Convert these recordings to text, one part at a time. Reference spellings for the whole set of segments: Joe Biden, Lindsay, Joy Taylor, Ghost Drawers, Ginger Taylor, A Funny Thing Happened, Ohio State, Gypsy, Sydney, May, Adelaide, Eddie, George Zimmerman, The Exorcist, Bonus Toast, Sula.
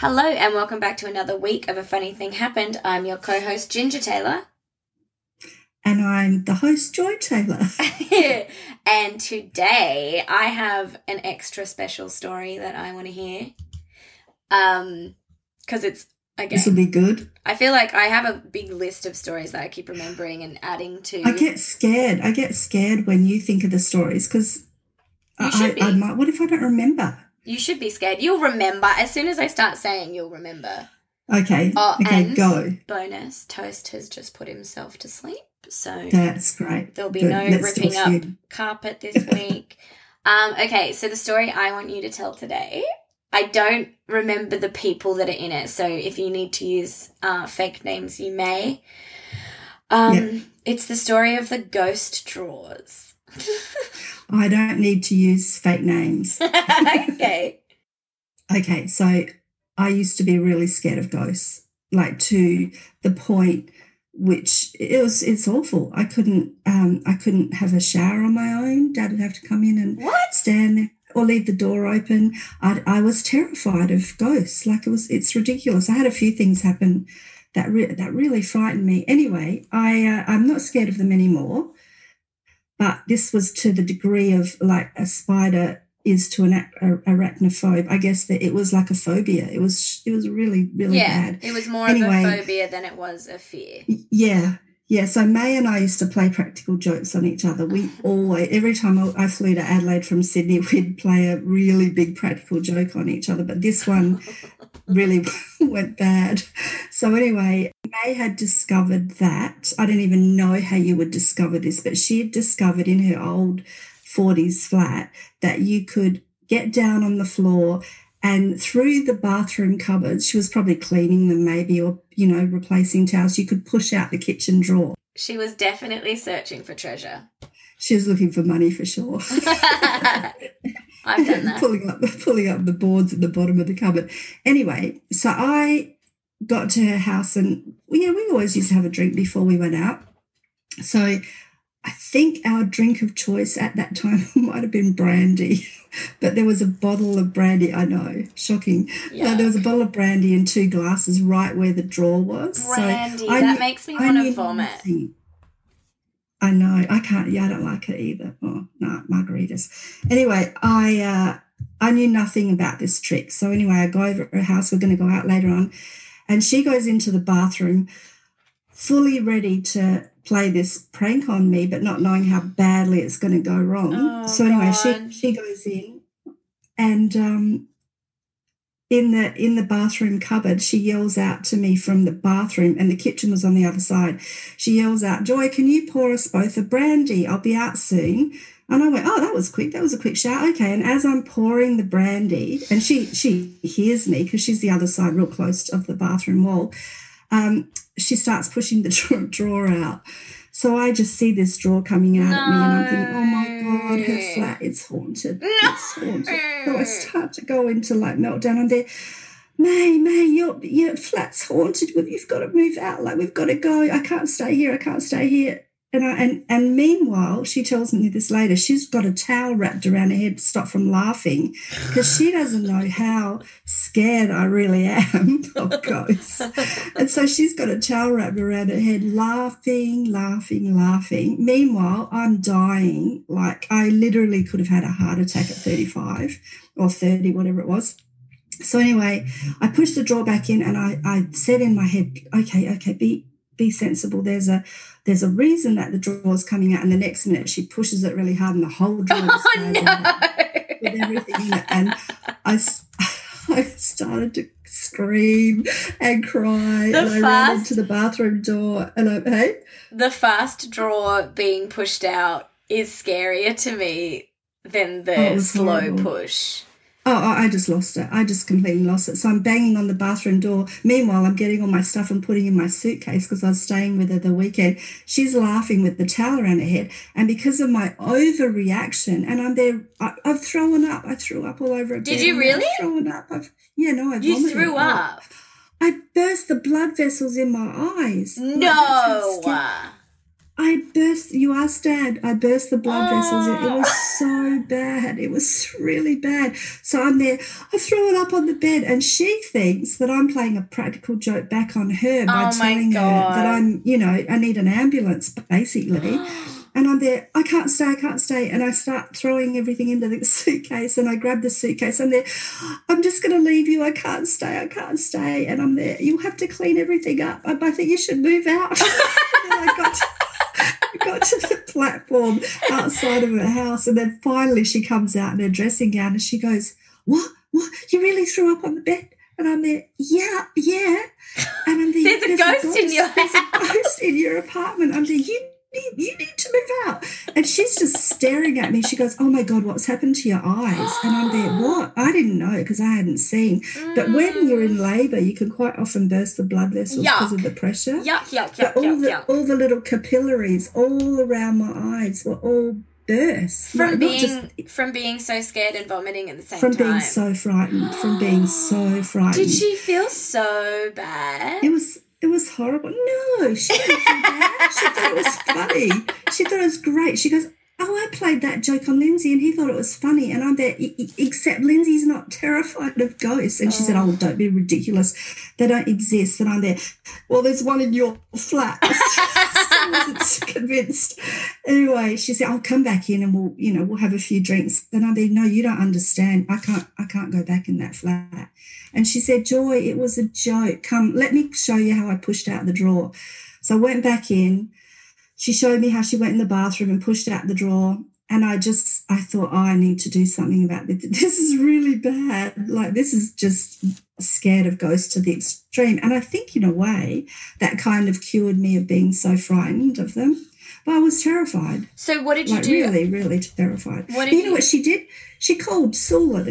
Hello and welcome back to another week of A Funny Thing Happened. I'm your co-host Ginger Taylor. And I'm the host Joy Taylor. And today I have an extra special story that I want to hear. Because it's, again, this will be good. I feel like I have a big list of stories that I keep remembering and adding to. I get scared when you think of the stories because I might, what if I don't remember? You should be scared. You'll remember. As soon as I start saying, you'll remember. Okay. Okay, go. Bonus Toast has just put himself to sleep. So that's great. There'll be no ripping up carpet this week. Okay, so the story I want you to tell today, I don't remember the people that are in it. So if you need to use fake names, you may. It's the story of the ghost drawers. I don't need to use fake names. Okay. Okay, so I used to be really scared of ghosts, like to the point which it's awful. I couldn't have a shower on my own. Dad would have to come in and stand there or leave the door open. I was terrified of ghosts. Like it's ridiculous. I had a few things happen that really frightened me. Anyway, I'm not scared of them anymore. But this was to the degree of like a spider is to an arachnophobe. I guess that it was like a phobia. It was really, really bad. It was more of a phobia than it was a fear. Yeah. Yeah, so May and I used to play practical jokes on each other. We always, every time I flew to Adelaide from Sydney, we'd play a really big practical joke on each other, but this one really went bad. So anyway, May had discovered that. I don't even know how you would discover this, but she had discovered in her old 40s flat that you could get down on the floor and through the bathroom cupboards, she was probably cleaning them maybe or, replacing towels, you could push out the kitchen drawer. She was definitely searching for treasure. She was looking for money for sure. I've done that. Pulling up the boards at the bottom of the cupboard. Anyway, so I got to her house and, we always used to have a drink before we went out. So I think our drink of choice at that time might have been brandy, but there was a bottle of brandy. I know, shocking. Yeah. There was a bottle of brandy and two glasses right where the drawer was. Brandy, so that makes me want to vomit. Nothing. I know. I can't. Yeah, I don't like it either. Oh, no, margaritas. Anyway, I knew nothing about this trick. So anyway, I go over at her house. We're going to go out later on, and she goes into the bathroom, fully ready to play this prank on me, but not knowing how badly it's going to go wrong. Oh, so anyway, she goes in, and in the bathroom cupboard, she yells out to me from the bathroom, and the kitchen was on the other side. She yells out, "Joy, can you pour us both a brandy? I'll be out soon." And I went, "Oh, that was quick. That was a quick shout." Okay, and as I'm pouring the brandy, and she hears me because she's the other side, real close of the bathroom wall. She starts pushing the drawer out. So I just see this drawer coming out at me and I'm thinking, oh, my God, her flat, it's haunted. No. It's haunted. So I start to go into, like, meltdown. I'm there, May, your flat's haunted. You've got to move out. Like, we've got to go. I can't stay here. And meanwhile, she tells me this later, she's got a towel wrapped around her head to stop from laughing because she doesn't know how scared I really am of ghosts. And so she's got a towel wrapped around her head, laughing. Meanwhile, I'm dying. Like, I literally could have had a heart attack at 35 or 30, whatever it was. So anyway, I pushed the drawer back in and I said in my head, okay, be sensible. There's a reason that the drawer's coming out, and the next minute she pushes it really hard, and the whole drawer with everything in it. And I started to scream and cry, and I ran into the bathroom door. And the fast drawer being pushed out is scarier to me than the slow push. Oh, I just lost it. I just completely lost it. So I'm banging on the bathroom door. Meanwhile, I'm getting all my stuff and putting in my suitcase because I was staying with her the weekend. She's laughing with the towel around her head. And because of my overreaction, and I'm there, I've thrown up. I threw up all over a bed. Did you really? I've thrown up. I vomited. You threw up? I burst the blood vessels in my eyes. No. Like, I burst, you are stabbed. I burst the blood vessels. It was so bad. It was really bad. So I'm there. I throw it up on the bed and she thinks that I'm playing a practical joke back on her by telling her that I'm, you know, I need an ambulance basically. And I'm there. I can't stay. And I start throwing everything into the suitcase and I grab the suitcase. I'm there. I'm just going to leave you. I can't stay. And I'm there. You'll have to clean everything up. I think you should move out. And I got to the platform outside of her house, and then finally she comes out in her dressing gown and she goes, What? You really threw up on the bed? And I'm there, yeah. And I'm there, There's a ghost in your apartment. I'm there, you need to move out. And she's just staring at me. She goes, oh, my God, what's happened to your eyes? And I'm there, what? I didn't know because I hadn't seen. But when you're in labour, you can quite often burst the blood vessels because of the pressure. Yuck. All the little capillaries all around my eyes were all burst. From being so scared and vomiting at the same time. From being so frightened. Did she feel so bad? It was horrible. No, she didn't feel bad. She thought it was funny. She thought it was great. She goes, I played that joke on Lindsay and he thought it was funny. And I'm there, except Lindsay's not terrified of ghosts. And she said, oh, don't be ridiculous. They don't exist. And I'm there, well, there's one in your flat. I wasn't convinced. Anyway, she said, I'll come back in and we'll have a few drinks. And I'm there, no, you don't understand. I can't go back in that flat. And she said, Joy, it was a joke. Come, let me show you how I pushed out the drawer. So I went back in. She showed me how she went in the bathroom and pushed out the drawer. And I thought, I need to do something about this. This is really bad. Like, this is just scared of ghosts to the extreme. And I think, in a way, that kind of cured me of being so frightened of them. But I was terrified. So what did you do? Really, really terrified. You know what she did? She called Sula,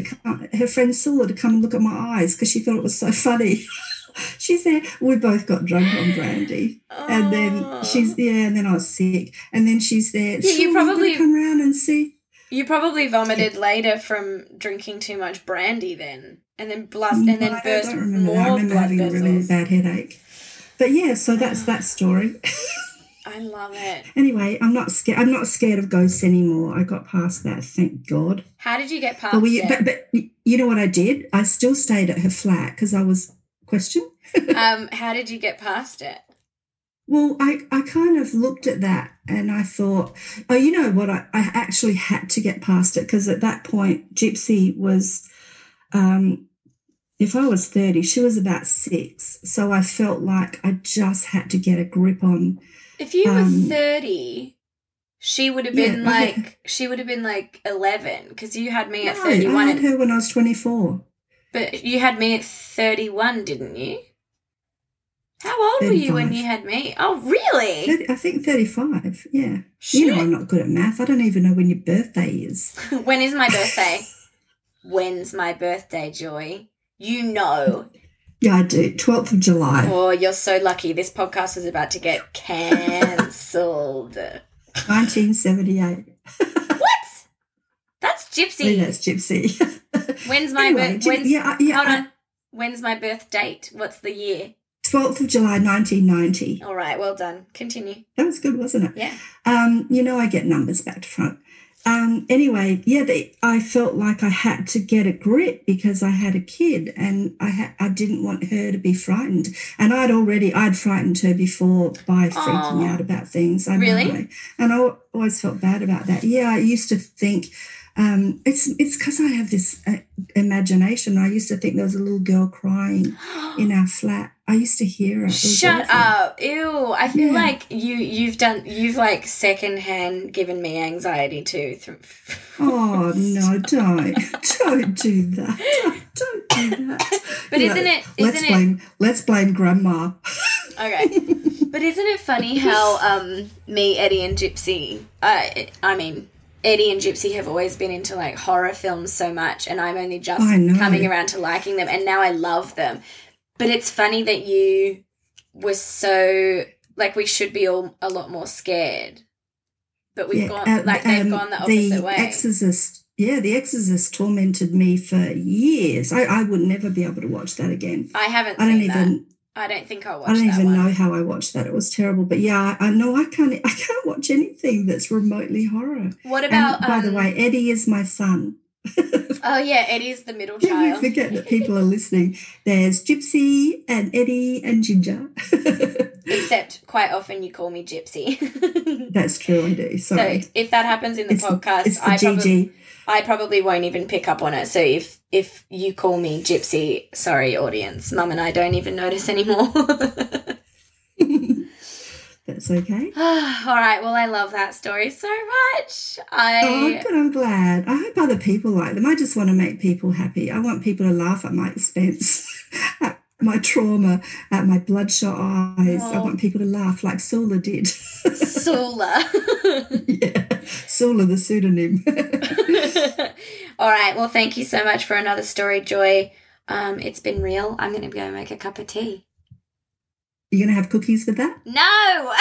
her friend Sula, to come and look at my eyes because she thought it was so funny. She said, we both got drunk on brandy. And then and then I was sick. And then she's there. Yeah, you probably come round and see. You probably vomited later from drinking too much brandy then. And then burst more blood vessels. I remember having a really bad headache. But yeah, so that's that story. I love it. Anyway, I'm not scared of ghosts anymore. I got past that, thank God. How did you get past it? But you know what I did? I still stayed at her flat because I was... Question? How did you get past it? Well, I kind of looked at that and I thought, oh, you know what, I actually had to get past it because at that point Gypsy was, if I was 30, she was about 6. So I felt like I just had to get a grip on. If you were 30, she would have been she would have been like 11 because you had me at 31. I had her when I was 24. But you had me at 31, didn't you? How old 35. Were you when you had me? Oh, really? I think 35, yeah. Shit. You know I'm not good at math. I don't even know when your birthday is. When is my birthday? When's my birthday, Joy? You know. Yeah, I do. 12th of July. Oh, you're so lucky. This podcast was about to get cancelled. 1978. That's Gypsy. Yeah, that's Gypsy. When's my birth? When's my birth date? What's the year? 12th of July, 1990. All right, well done. Continue. That was good, wasn't it? Yeah. You know, I get numbers back to front. Anyway, yeah, I felt like I had to get a grip because I had a kid and I didn't want her to be frightened. And I'd frightened her before by freaking out about things. Really? And I always felt bad about that. Yeah, I used to think... it's because I have this imagination. I used to think there was a little girl crying in our flat. I used to hear her. Shut up! Ew! I feel like you've secondhand given me anxiety too. Oh no! Don't do that! Don't do that! But Let's blame Grandma. Okay. But isn't it funny how me, Eddie, and Gypsy? Eddie and Gypsy have always been into, like, horror films so much and I'm only just coming around to liking them and now I love them. But it's funny that you were so, like, we should be all a lot more scared. But we've gone the opposite way. The Exorcist tormented me for years. I would never be able to watch that again. I haven't seen that. I don't think I'll watch that one. I don't even know how I watched that. It was terrible. But, yeah, I know I can't watch anything that's remotely horror. What about... And, by the way, Eddie is my son. Oh, yeah, Eddie's the middle child. I forget that people are listening. There's Gypsy and Eddie and Ginger. Except quite often you call me Gypsy. That's true, I do. Sorry. So if that happens in the podcast, it's the I probably won't even pick up on it. So if you call me Gypsy, sorry, audience, Mum and I don't even notice anymore. That's okay. All right. Well, I love that story so much. I'm glad. I hope other people like them. I just want to make people happy. I want people to laugh at my expense, at my trauma, at my bloodshot eyes. Oh. I want people to laugh like Sula did. Sula. Yeah. Sula, the pseudonym. All right. Well, thank you so much for another story, Joy. It's been real. I'm going to go make a cup of tea. You going to have cookies with that? No.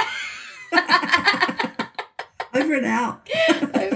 Over and out. Over.